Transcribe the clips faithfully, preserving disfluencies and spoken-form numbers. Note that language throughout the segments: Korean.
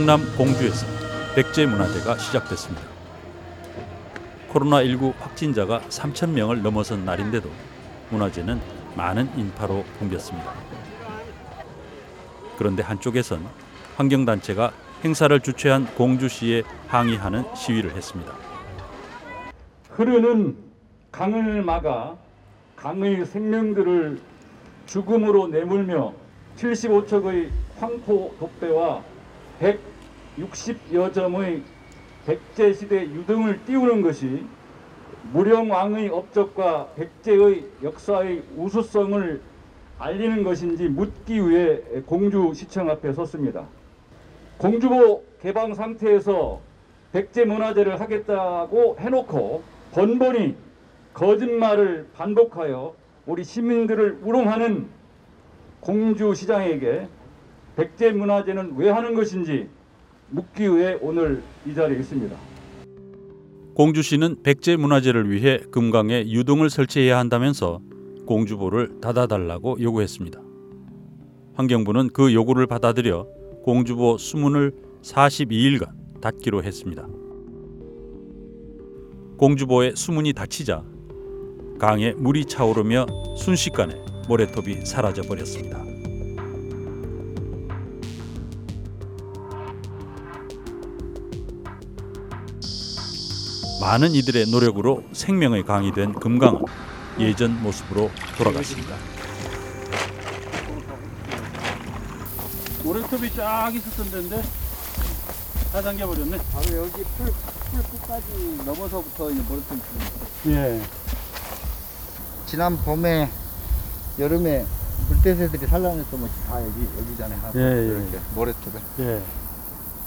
충남 공주에서 백제문화제가 시작됐습니다. 코로나십구 확진자가 삼천 명을 넘어선 날인데도 문화제는 많은 인파로 붐볐습니다. 그런데 한쪽에선 환경단체가 행사를 주최한 공주시에 항의하는 시위를 했습니다. 흐르는 강을 막아 강의 생명들을 죽음으로 내몰며 칠십오 척의 황토 독대와 백육십여 점의 백제시대 유등을 띄우는 것이 무령왕의 업적과 백제의 역사의 우수성을 알리는 것인지 묻기 위해 공주시청 앞에 섰습니다. 공주보 개방 상태에서 백제문화제를 하겠다고 해놓고 번번이 거짓말을 반복하여 우리 시민들을 우롱하는 공주시장에게 백제문화제는 왜 하는 것인지 묻기 위해 오늘 이 자리에 있습니다. 공주시는 백제문화제를 위해 금강에 유등을 설치해야 한다면서 공주보를 닫아달라고 요구했습니다. 환경부는 그 요구를 받아들여 공주보 수문을 사십이 일간 닫기로 했습니다. 공주보의 수문이 닫히자 강에 물이 차오르며 순식간에 모래톱이 사라져버렸습니다. 많은 이들의 노력으로 생명의 강이 된 금강은 예전 모습으로 돌아갔습니다. 모래톱이 쫙 있었던 데인데 다 잠겨버렸네. 바로 여기 풀, 풀 끝까지 넘어서부터 이제 모래톱이 있습니다. 예. 지난 봄에 여름에 물대새들이 산란했던 것이 다 여기 여기잖아요. 예, 이렇게 예. 모래톱에. 예.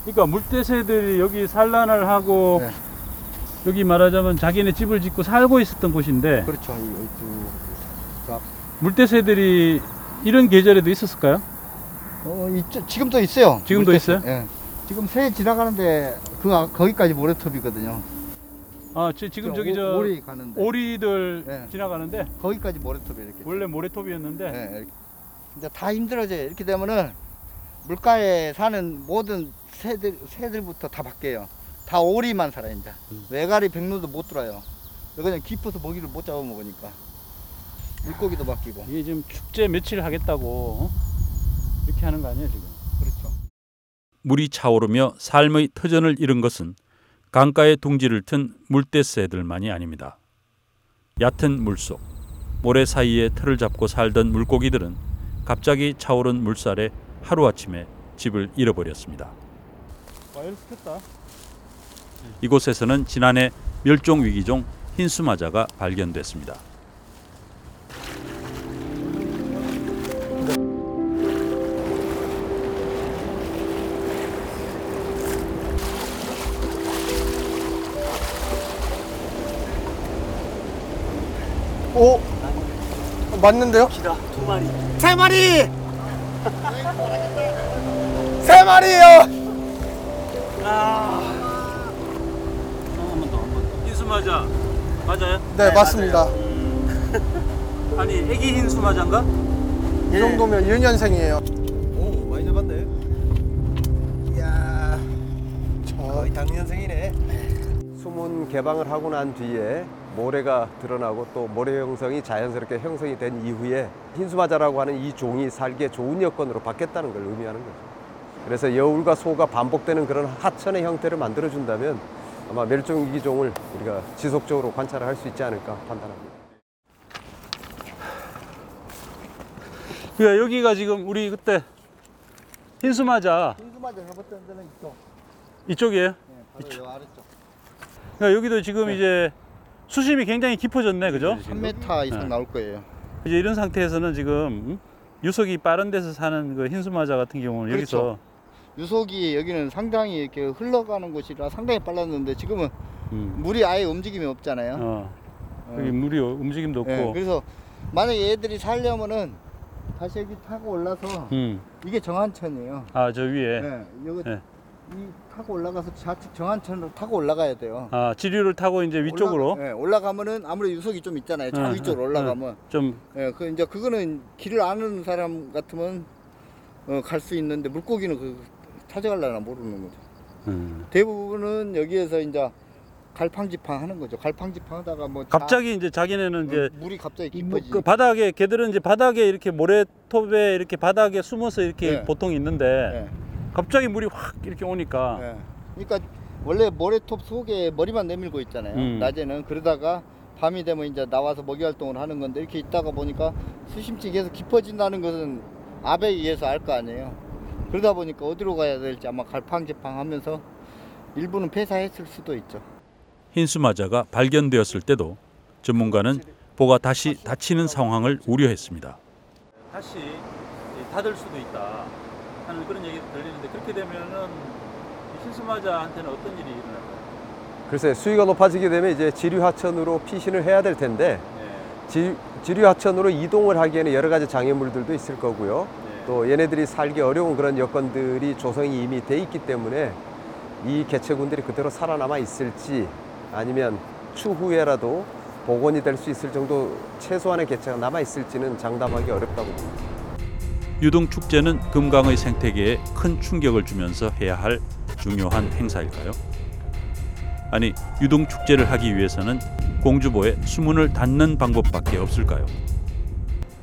그러니까 물대새들이 여기 산란을 하고. 예. 여기 말하자면 자기네 집을 짓고 살고 있었던 곳인데 그렇죠. 물대새들이 이런 계절에도 있었을까요? 어, 있죠. 지금도 있어요. 지금도 물대새. 있어요? 예. 지금 새 지나가는데 그 거기까지 모래톱이거든요. 아, 저, 지금 저기 저 오리 가는데. 오리들 예. 지나가는데 거기까지 모래톱이 이렇게. 원래 모래톱이었는데. 예, 이렇게. 이제 다 힘들어져요. 이렇게 되면은 물가에 사는 모든 새들 새들부터 다 바뀌어요. 다 오리만 살아 이제. 외가리 백로도 못 들어요. 그냥 깊어서 먹이를 못 잡아 먹으니까. 물고기도 바뀌고. 이게 지금 축제 며칠 하겠다고 어? 이렇게 하는 거 아니에요 지금? 그렇죠. 물이 차오르며 삶의 터전을 잃은 것은 강가에 둥지를 튼 물대새들만이 아닙니다. 얕은 물속, 모래 사이에 털을 잡고 살던 물고기들은 갑자기 차오른 물살에 하루아침에 집을 잃어버렸습니다. 와이어스 켰다. 이곳에서는 지난해 멸종위기종 흰수마자가 발견됐습니다. 오! 맞는데요? 두 마리. 세 마리! 세 마리예요! 아... 흰수마자 맞아요? 네, 네 맞습니다. 음... 아니 애기 흰수마자인가? 예. 이 정도면 일 년생이에요. 오 많이 잡았네. 이야 거의 당년생이네. 수문 개방을 하고 난 뒤에 모래가 드러나고 또 모래 형성이 자연스럽게 형성이 된 이후에 흰수마자라고 하는 이 종이 살기에 좋은 여건으로 바뀌었다는 걸 의미하는 거죠. 그래서 여울과 소가 반복되는 그런 하천의 형태를 만들어준다면 아마 멸종위기종을 우리가 지속적으로 관찰을 할 수 있지 않을까 판단합니다. 여기가 지금 우리 그때 흰수마자 흰수마자 잡았던 데는 이쪽. 이쪽이에요? 네, 바로 이쪽. 아래쪽. 그러니까 여기도 지금 네. 이제 수심이 굉장히 깊어졌네, 그죠? 삼 미터 이상 네. 나올 거예요. 이제 이런 상태에서는 지금 유속이 빠른 데서 사는 그 흰수마자 같은 경우는 그렇죠. 여기서 유속이 여기는 상당히 이렇게 흘러가는 곳이라 상당히 빨랐는데 지금은 음. 물이 아예 움직임이 없잖아요. 어. 여기 어. 물이 움직임도 없고. 네. 그래서 만약에 얘들이 살려면은 다시 여기 타고 올라서 음. 이게 정한천이에요. 아, 저 위에. 네. 여기 네. 이 타고 올라가서 좌측 정한천으로 타고 올라가야 돼요. 아, 지류를 타고 이제 위쪽으로. 올라, 네. 올라가면은 아무래도 유속이 좀 있잖아요. 저 네. 위쪽으로 올라가면 네. 좀. 예. 네. 그 이제 그거는 길을 아는 사람 같으면 어, 갈 수 있는데 물고기는 그 찾아가려나 모르는 거죠. 음. 대부분은 여기에서 이제 갈팡지팡 하는 거죠. 갈팡지팡 하다가 뭐 갑자기 이제 자기네는 이제 물이 갑자기 깊어지. 그 바닥에 걔들은 이제 바닥에 이렇게 모래톱에 이렇게 바닥에 숨어서 이렇게 네. 보통 있는데 네. 갑자기 물이 확 이렇게 오니까. 네. 그러니까 원래 모래톱 속에 머리만 내밀고 있잖아요. 음. 낮에는 그러다가 밤이 되면 이제 나와서 먹이 활동을 하는 건데 이렇게 있다가 보니까 수심층이 계속 깊어진다는 것은 압에 의해서 알 거 아니에요. 그러다 보니까 어디로 가야 될지 아마 갈팡질팡하면서 일부는 폐사했을 수도 있죠. 흰수마자가 발견되었을 때도 전문가는 보가 다시 다치는 상황을 우려했습니다. 다시 닫을 수도 있다 하는 그런 얘기도 들리는데 그렇게 되면은 흰수마자한테는 어떤 일이 일어날까요? 글쎄 수위가 높아지게 되면 이제 지류 하천으로 피신을 해야 될 텐데 네. 지, 지류 하천으로 이동을 하기에는 여러 가지 장애물들도 있을 거고요. 네. 또 얘네들이 살기 어려운 그런 여건들이 조성이 이미 돼 있기 때문에 이 개체군들이 그대로 살아남아 있을지 아니면 추후에라도 복원이 될 수 있을 정도 최소한의 개체가 남아 있을지는 장담하기 어렵다고 봅니다. 유등 축제는 금강의 생태계에 큰 충격을 주면서 해야 할 중요한 행사일까요? 아니, 유등 축제를 하기 위해서는 공주보에 수문을 닫는 방법밖에 없을까요?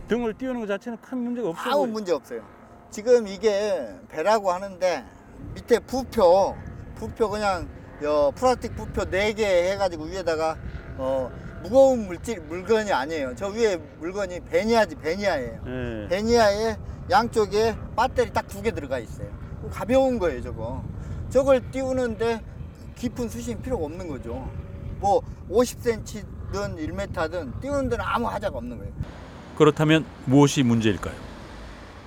등을 띄우는 것 자체는 큰 문제가 없어요. 아무 문제 없어요. 지금 이게 배라고 하는데 밑에 부표, 부표 그냥 어, 플라스틱 부표 네 개 해가지고 위에다가 어, 무거운 물질 물건이 아니에요. 저 위에 물건이 베니아지 베니아예요. 네. 베니아에 양쪽에 배터리 딱 두 개 들어가 있어요. 가벼운 거예요, 저거. 저걸 띄우는데 깊은 수심 필요가 없는 거죠. 뭐 오십 센티미터든 일 미터든 띄우는 데는 아무 하자가 없는 거예요. 그렇다면 무엇이 문제일까요?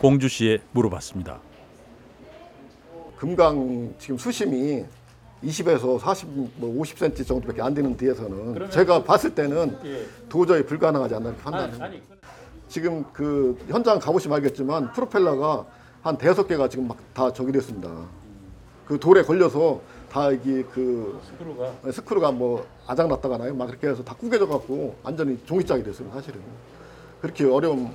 공주시에 물어봤습니다. 금강 지금 수심이 이십에서 사십, 뭐 오십 센티미터 정도밖에 안 되는 데에서는 제가 봤을 때는 예. 도저히 불가능하지 않나 판단합니다. 아니, 아니. 지금 그 현장 가보시면 알겠지만 프로펠러가 한 대여섯 개가 지금 막 다 저기 됐습니다. 그 돌에 걸려서 다 이게 그 스크루가 스크루가 뭐 아작 났다가 나요. 막 이렇게 해서 다 구겨져 갖고 완전히 종이짝이 됐어요. 사실은 그렇게 어려운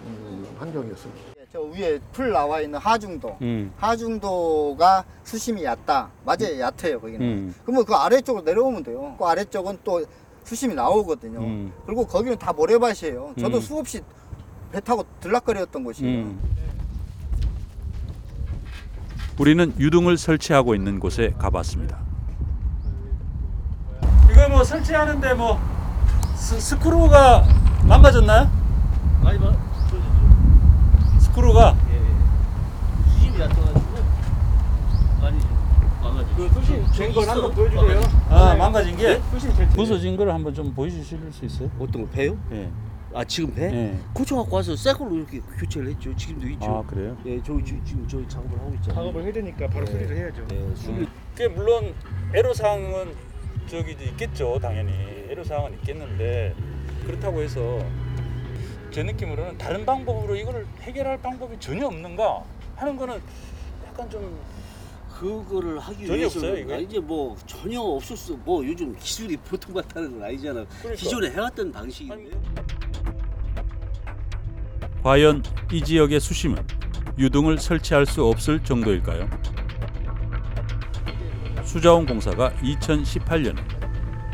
환경이었어요. 저 위에 풀 나와 있는 하중도, 음. 하중도가 수심이 얕다. 맞아요, 음. 얕아요 거기는. 음. 그러면 그 아래쪽으로 내려오면 돼요. 그 아래쪽은 또 수심이 나오거든요. 음. 그리고 거기는 다 모래밭이에요. 저도 음. 수없이 배 타고 들락거렸던 곳이에요. 음. 우리는 유등을 설치하고 있는 곳에 가봤습니다. 이거 뭐 설치하는데 뭐 스, 스크루가 망가졌나요? 많이 봐. 스크루가 수심이 얕아가지고 많이 망가지고. 수심 된 걸 한번 보여주세요. 아 망가진 게 부서진 걸 한번 좀 보여주실 수 있어요? 어떤 거 배요? 예. 아 지금 배? 예. 고쳐 갖고 와서 새 걸로 이렇게 교체를 했죠. 지금도 있죠. 아 그래요? 예, 저 지금 저희 작업을 하고 있잖아요. 작업을 해야 되니까 바로 예. 수리를 해야죠. 예, 수리. 음. 그게 물론 애로사항은 저기 있겠죠, 당연히 애로사항은 있겠는데 그렇다고 해서. 제 느낌으로는 다른 방법으로 이걸 해결할 방법이 전혀 없는가 하는 거는 약간 좀 그거를 하기 위해서 이제 뭐 전혀 없을 수 뭐 요즘 기술이 보통 같다는 건 아니잖아. 그러니까. 기존에 해왔던 방식인데. 과연 이 지역의 수심은 유등을 설치할 수 없을 정도일까요? 수자원공사가 이천십팔 년에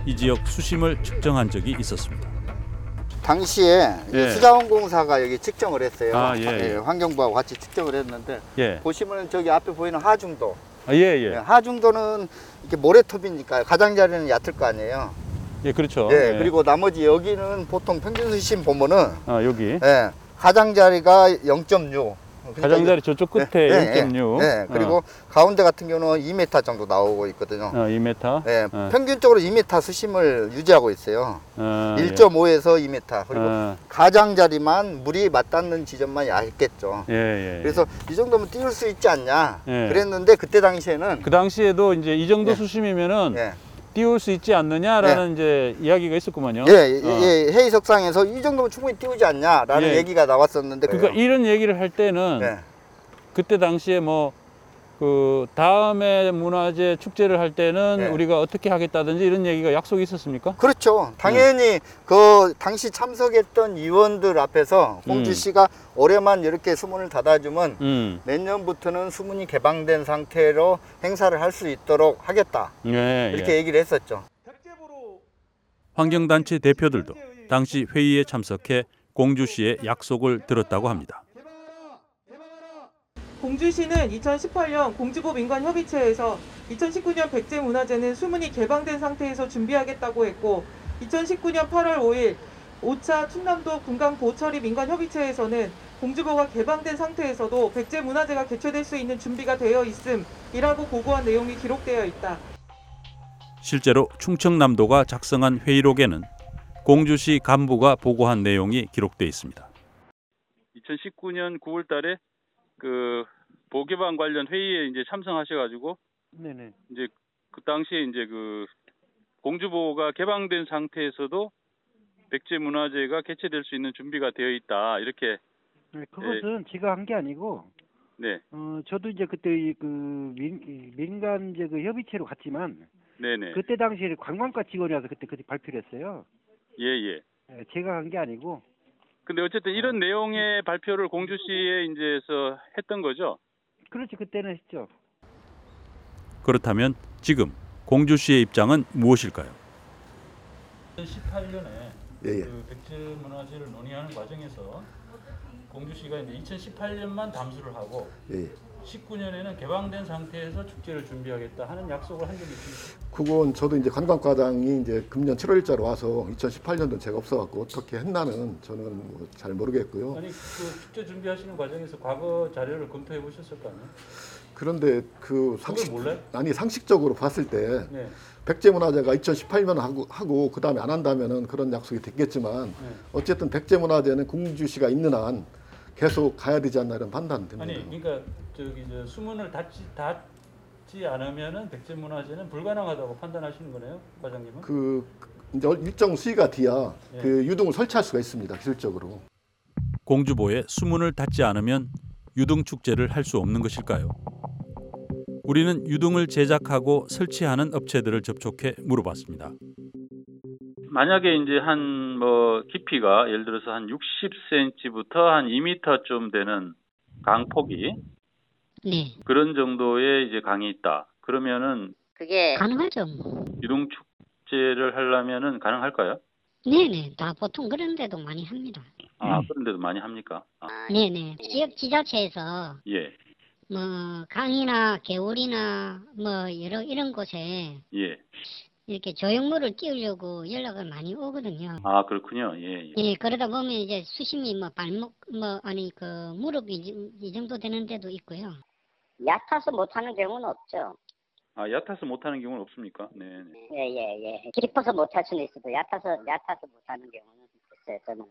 이 지역 수심을 측정한 적이 있었습니다. 당시에 예. 수자원공사가 여기 측정을 했어요. 아, 예, 예. 환경부하고 같이 측정을 했는데 예. 보시면 저기 앞에 보이는 하중도. 아, 예, 예. 하중도는 이렇게 모래톱이니까요. 가장자리는 얕을 거 아니에요. 예, 그렇죠. 예, 예. 그리고 나머지 여기는 보통 평균 수심 보면은 아, 여기. 예. 가장자리가 영 점 육. 그러니까 가장자리 저쪽 끝에 예, 영 점 육. 예, 예. 그리고 어. 가운데 같은 경우는 이 미터 정도 나오고 있거든요. 어, 이 미터? 예, 어. 평균적으로 이 미터 수심을 유지하고 있어요. 어, 일 점 오에서 예. 이 미터. 그리고 어. 가장자리만 물이 맞닿는 지점만 얇겠죠. 예, 예, 예. 그래서 이 정도면 띄울 수 있지 않냐. 예. 그랬는데 그때 당시에는 그 당시에도 이제 이 정도 예. 수심이면은 예. 띄울 수 있지 않느냐라는 예. 이제 이야기가 있었구만요. 예, 예, 어. 예, 회의석상에서 이 정도면 충분히 띄우지 않냐라는 예. 얘기가 나왔었는데. 그러니까 이런 얘기를 할 때는 예. 그때 당시에 뭐 그 다음에 문화재 축제를 할 때는 네. 우리가 어떻게 하겠다든지 이런 얘기가 약속이 있었습니까? 그렇죠. 당연히 네. 그 당시 참석했던 의원들 앞에서 공주시가 음. 올해만 이렇게 수문을 닫아주면 음. 내년부터는 수문이 개방된 상태로 행사를 할 수 있도록 하겠다. 네, 이렇게 예. 얘기를 했었죠. 환경단체 대표들도 당시 회의에 참석해 공주시의 약속을 들었다고 합니다. 공주시는 이천십팔 년 공주보 민간협의체에서 이천십구 년 백제문화제는 수문이 개방된 상태에서 준비하겠다고 했고, 이천십구 년 팔월 오일 오 차 충남도 금강 보처리 민간협의체에서는 공주보가 개방된 상태에서도 백제문화제가 개최될 수 있는 준비가 되어 있음이라고 보고한 내용이 기록되어 있다. 실제로 충청남도가 작성한 회의록에는 공주시 간부가 보고한 내용이 기록되어 있습니다. 이천십구 년 구월 달에 그 보개방 관련 회의에 이제 참석하셔가지고 네네. 이제 그 당시에 이제 그 공주보가 개방된 상태에서도 백제문화제가 개최될 수 있는 준비가 되어 있다 이렇게. 네, 그것은 예. 제가 한 게 아니고. 네. 어 저도 이제 그때 그 민, 민간 이제 그 협의체로 갔지만. 네네. 그때 당시에 관광과 직원이라서 그때 그때 발표를 했어요. 예예. 예. 제가 한 게 아니고. 근데 어쨌든 이런 내용의 발표를 공주시에 이제서 했던 거죠? 그렇지, 그때는 했죠. 그렇다면 지금 공주시의 입장은 무엇일까요? 이천십팔 년에 예, 예. 그 백제문화제를 논의하는 과정에서 공주시가 이제 이천십팔 년만 담수를 하고 예. 십구 년에는 개방된 상태에서 축제를 준비하겠다 하는 약속을 한 적이 있습니다. 그건 저도 이제 관광과장이 이제 금년 칠월일자로 와서 이천십팔 년도 제가 없어갖고 어떻게 했나는 저는 뭐 잘 모르겠고요. 아니 그 축제 준비하시는 과정에서 과거 자료를 검토해 보셨을 거 아니에요? 그런데 그 상식 몰라요? 아니 상식적으로 봤을 때 네. 백제문화제가 이천십팔 년 하고 하고 그 다음에 안 한다면은 그런 약속이 됐겠지만 네. 어쨌든 백제문화제는 공주시가 있는 한. 계속 가야 되지 않나 이런 판단 됩니다. 아니, 그러니까 저기 저 수문을 닫지 닫지 않으면은 백제문화제는 불가능하다고 판단하시는 거네요, 과장님은? 그 이제 일정 수위가 뒤야 네. 그 유등을 설치할 수가 있습니다, 기술적으로. 공주보에 수문을 닫지 않으면 유등 축제를 할 수 없는 것일까요? 우리는 유등을 제작하고 설치하는 업체들을 접촉해 물어봤습니다. 만약에 이제 한 뭐 깊이가 예를 들어서 한 육십 센티미터부터 한 이 미터 좀 되는 강폭이 네. 그런 정도의 이제 강이 있다. 그러면은 그게 가능하죠. 유등 축제를 하려면은 가능할까요? 네네, 다 보통 그런 데도 많이 합니다. 아 그런 데도 많이 합니까? 아. 네네, 지역 지자체에서 예. 뭐 강이나 개울이나 뭐 여러 이런 곳에 예. 이렇게 조형물을 띄우려고 연락을 많이 오거든요. 아 그렇군요. 예. 예, 예 그러다 보면 이제 수심이 뭐 발목 뭐 아니 그 무릎이 이 정도 되는 데도 있고요. 얕아서 못하는 경우는 없죠. 아 얕아서 못하는 경우는 없습니까? 네. 예예예. 예, 예. 깊어서 못할 수는 있어도 얕아서 얕아서 못하는 경우는 있어요. 저는 뭐.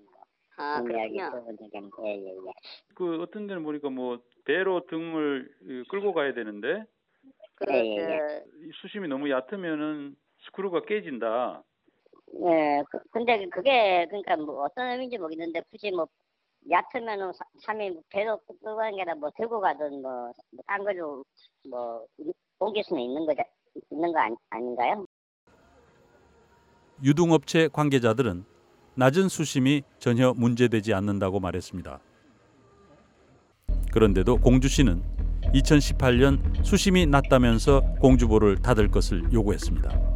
아 그래요. 예예예. 예. 그 어떤 데는 보니까 뭐 배로 등을 끌고 가야 되는데 그, 예, 예, 예. 수심이 너무 얕으면은 스크루가 깨진다. 네, 그, 근데 그게 그러니까 뭐 어떤 의미인지 모르겠는데 굳이 뭐 얕으면은 삼이 배로 끌고 가는 게 아니라 뭐 들고 가든 뭐 딴 걸로 뭐 옮길 수는 있는 거죠, 있는 거 아니, 아닌가요? 유등업체 관계자들은 낮은 수심이 전혀 문제되지 않는다고 말했습니다. 그런데도 공주시는 이천십팔 년 수심이 낮다면서 공주보를 닫을 것을 요구했습니다.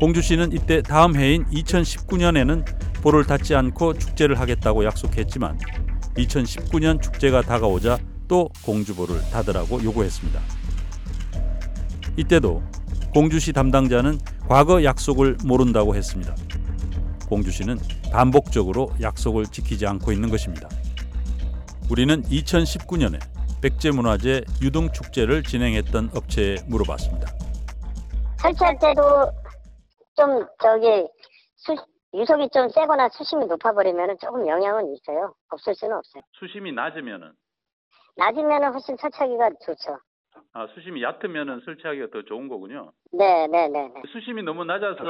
공주시는 이때 다음 해인 이천십구 년에는 보를 닫지 않고 축제를 하겠다고 약속했지만 이천십구 년 축제가 다가오자 또 공주보를 닫으라고 요구했습니다. 이때도 공주시 담당자는 과거 약속을 모른다고 했습니다. 공주시는 반복적으로 약속을 지키지 않고 있는 것입니다. 우리는 이천십구 년에 백제문화제 유등축제를 진행했던 업체에 물어봤습니다. 설치할 때도 좀 저기 수, 유속이 좀 세거나 수심이 높아버리면 조금 영향은 있어요. 없을 수는 없어요. 수심이 낮으면은? 낮으면은 훨씬 설치하기가 좋죠. 아 수심이 얕으면은 설치하기가 더 좋은 거군요. 네, 네, 네. 네. 수심이 너무 낮아서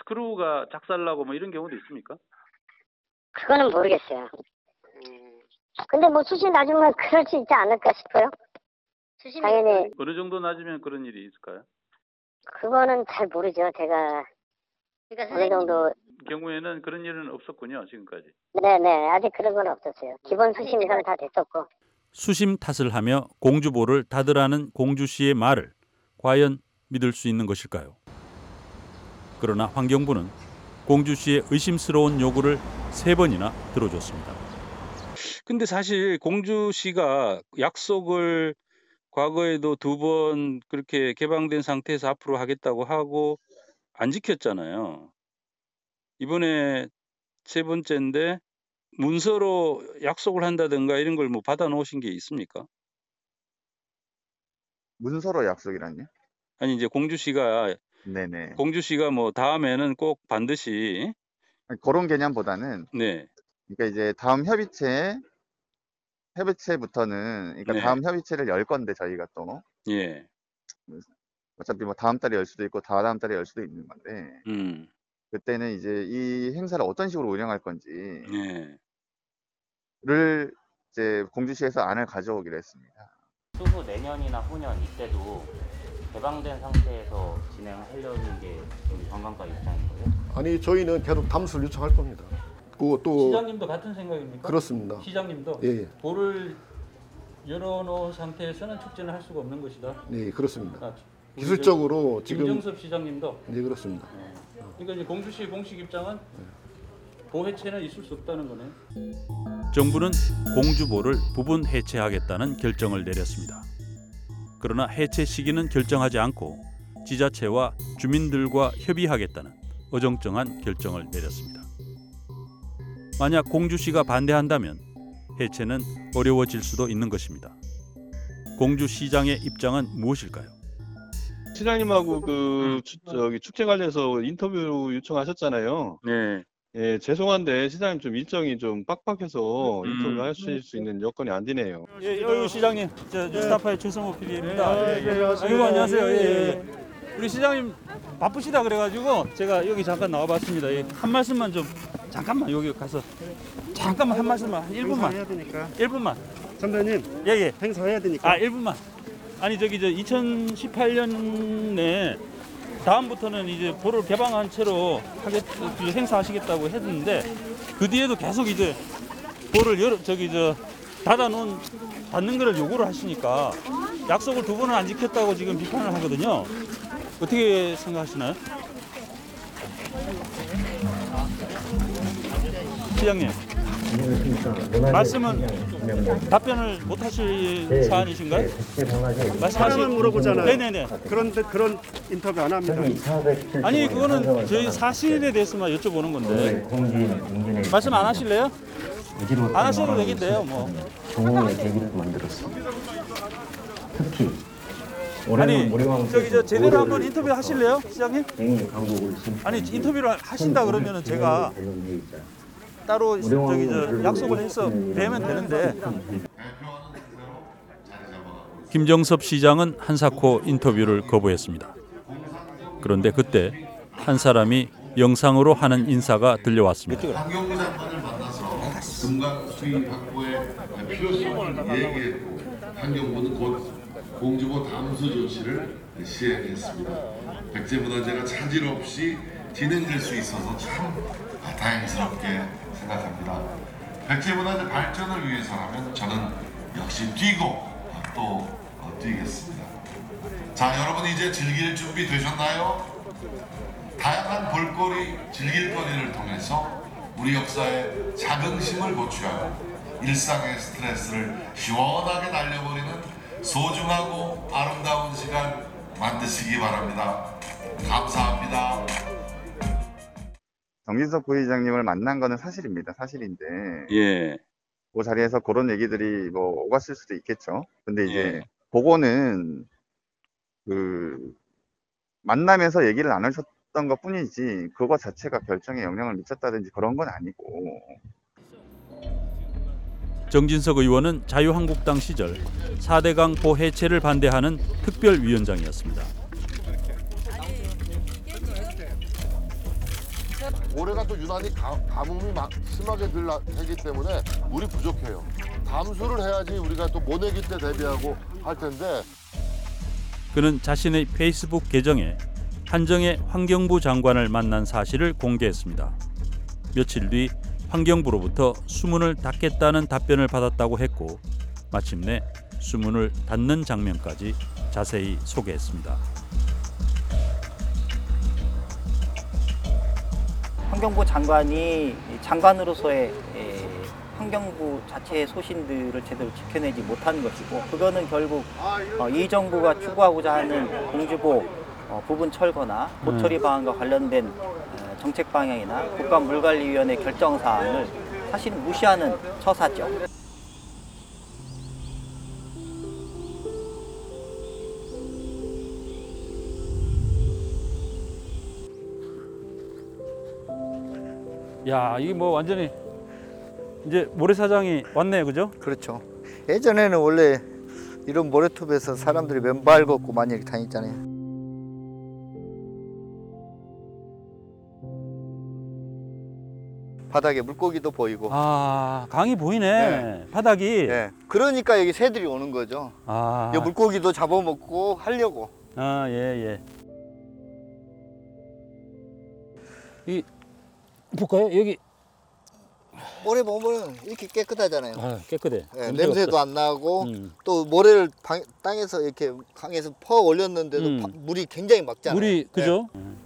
스크루가 작살나고 뭐 이런 경우도 있습니까? 그거는 모르겠어요. 근데 뭐 수심이 낮으면 그럴 수 있지 않을까 싶어요. 수심이 당연히 어느 정도 낮으면 그런 일이 있을까요? 그거는 잘 모르죠. 제가 그러니까 어느 정도 경우에는 그런 일은 없었군요, 지금까지. 네네, 아직 그런 건 없었어요. 기본 수심 이상 다 됐었고. 수심 탓을 하며 공주보를 닫으라는 공주시의 말을 과연 믿을 수 있는 것일까요? 그러나 환경부는 공주시의 의심스러운 요구를 세 번이나 들어줬습니다. 근데 사실 공주시가 약속을 과거에도 두 번 그렇게 개방된 상태에서 앞으로 하겠다고 하고 안 지켰잖아요. 이번에 세 번째인데 문서로 약속을 한다든가 이런 걸 뭐 받아 놓으신 게 있습니까? 문서로 약속이라니요? 아니 이제 공주시가 네네. 공주시가 뭐 다음에는 꼭 반드시 아니, 그런 개념보다는 네. 그러니까 이제 다음 협의체 협의체부터는 그러니까 네. 다음 협의체를 열 건데 저희가 또 예. 어차피 뭐 다음 달에 열 수도 있고 다다음 달에 열 수도 있는 건데. 음. 그때는 이제 이 행사를 어떤 식으로 운영할 건지를 네. 이제 공주시에서 안을 가져오기로 했습니다. 추후 내년이나 후년 이때도 개방된 상태에서 진행하려는 게 관광과 입장인 거예요? 아니 저희는 계속 담수를 요청할 겁니다. 또, 또 시장님도 같은 생각입니까? 그렇습니다. 시장님도 예. 볼을 열어놓은 상태에서는 축제는 할 수가 없는 것이다. 네 그렇습니다. 아, 기술적으로 지금 김정섭 시장님도 네 그렇습니다. 네. 그러니까 이제 공주시 공식 입장은 보해체는 있을 수 없다는 거네요. 정부는 공주보를 부분 해체하겠다는 결정을 내렸습니다. 그러나 해체 시기는 결정하지 않고 지자체와 주민들과 협의하겠다는 어정쩡한 결정을 내렸습니다. 만약 공주시가 반대한다면 해체는 어려워질 수도 있는 것입니다. 공주시장의 입장은 무엇일까요? 시장님하고 그 저기 축제 관련해서 인터뷰 요청하셨잖아요. 네. 예, 죄송한데 시장님 좀 일정이 좀 빡빡해서 음. 인터뷰 하실 수 있는 여건이 안 되네요. 예, 예, 시장님, 저 뉴스타파의 최성호 피디입니다. 예, 예, 예. 아이고, 안녕하세요. 예, 예. 우리 시장님 바쁘시다 그래가지고 제가 여기 잠깐 나와봤습니다. 예, 한 말씀만 좀 잠깐만 여기 가서 잠깐만 한 말씀만 한 일 분만 해야 되니까. 일 분만. 선배님. 예, 예. 행사해야 되니까. 아, 일 분만. 아니 저기 저 이천십팔 년에 다음부터는 이제 보를 개방한 채로 하겠 행사하시겠다고 했는데 그 뒤에도 계속 이제 보를 열어 저기 저 닫아놓은 닫는 거를 요구를 하시니까 약속을 두 번은 안 지켰다고 지금 비판을 하거든요. 어떻게 생각하시나요, 시장님? 말씀은 답변을 못 하실 네, 사안이신가요? 네, 말씀을 물어보잖아요. 네네네. 그런 그런 인터뷰 안 합니다. 아니 그거는 저희 사실에 대해서만 여쭤보는 건데 네. 말씀 안 하실래요? 안 하셔도 되겠네요. 뭐. 동호회 계기를 만들었습니다. 특히 아니 저기 저 제대로 한번 인터뷰 하실래요, 시장님? 아니 인터뷰를 하신다 그러면은 제가. 따로 저기 저 약속을 해서 뵈면 되는데. 김정섭 시장은 한사코 인터뷰를 거부했습니다. 그런데 그때 한 사람이 영상으로 하는 인사가 들려왔습니다. 환경부 장관을 만나서 금강 수위 확보의 필요성을 얘기했고 환경부는 곧 공주보 담수 조치를 시행했습니다. 백제문화제가 차질 없이 진행될 수 있어서 참 다행스럽게 생각합니다. 백제문화의 발전을 위해서라면 저는 역시 뛰고 또 뛰겠습니다. 자, 여러분 이제 즐길 준비 되셨나요? 다양한 볼거리, 즐길거리를 통해서 우리 역사의 자긍심을 고취하고 일상의 스트레스를 시원하게 날려버리는 소중하고 아름다운 시간 만드시기 바랍니다. 감사합니다. 정진석 부회장님을 만난 거는 사실입니다. 사실인데 예. 그 자리에서 그런 얘기들이 뭐 오갔을 수도 있겠죠. 근데 이제 예. 그거는 그 만나면서 얘기를 안 하셨던 것 뿐이지 그거 자체가 결정에 영향을 미쳤다든지 그런 건 아니고. 정진석 의원은 자유한국당 시절 사대강 보 해체를 반대하는 특별위원장이었습니다. 올해가 또 유난히 가, 가뭄이 막 심하게 들기 때문에 물이 부족해요. 담수를 해야지 우리가 또 모내기 때 대비하고 할 텐데. 그는 자신의 페이스북 계정에 한정혜 환경부 장관을 만난 사실을 공개했습니다. 며칠 뒤 환경부로부터 수문을 닫겠다는 답변을 받았다고 했고, 마침내 수문을 닫는 장면까지 자세히 소개했습니다. 환경부 장관이 장관으로서의 환경부 자체의 소신들을 제대로 지켜내지 못한 것이고, 그거는 결국 이 정부가 추구하고자 하는 공주보 부분 철거나 고처리 방안과 관련된 정책 방향이나 국가물관리위원회 결정사항을 사실 무시하는 처사죠. 야, 이게 뭐 완전히 이제 모래사장이 왔네요, 그죠? 그렇죠. 예전에는 원래 이런 모래톱에서 사람들이 맨발 걷고 많이 이렇게 다녔잖아요. 바닥에 물고기도 보이고. 아, 강이 보이네. 네. 바닥이. 네. 그러니까 여기 새들이 오는 거죠. 아, 여기 물고기도 잡아먹고 하려고. 아, 예, 예. 이 볼까요? 여기 모래 보면 이렇게 깨끗하잖아요. 아, 깨끗해. 네, 냄새도 없다. 안 나고. 음. 또 모래를 방, 땅에서 이렇게 강에서 퍼 올렸는데도 음. 바, 물이 굉장히 막잖아요. 물이 그죠? 네. 음.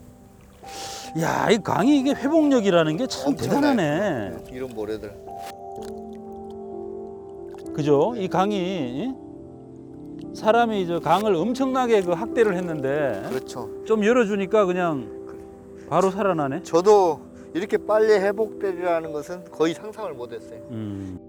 야, 이 강이 이게 회복력이라는 게 참 대단하네. 이런 모래들. 그죠? 네. 이 강이 사람이 저 강을 엄청나게 그 학대를 했는데. 그렇죠. 좀 열어주니까 그냥 바로 살아나네. 저도 이렇게 빨리 회복되리라는 것은 거의 상상을 못했어요. 음.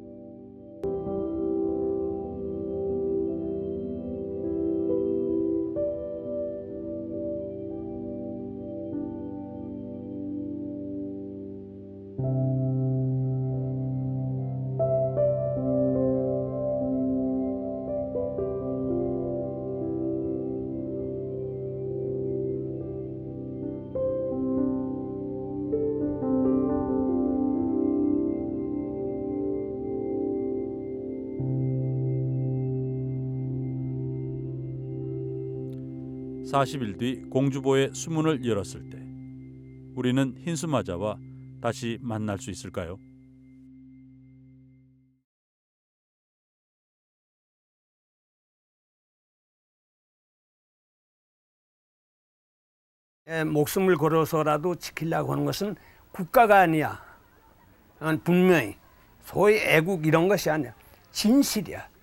사십 일 뒤 공주보의 수문을 열었을 때 우리는 흰수마자와 다시 만날 수 있을까요? 목숨을 걸어서라도 지키려고 하는 것은 국가가 아니야. 분명히 소위 애국 이런 것이 아니야. 진실이야.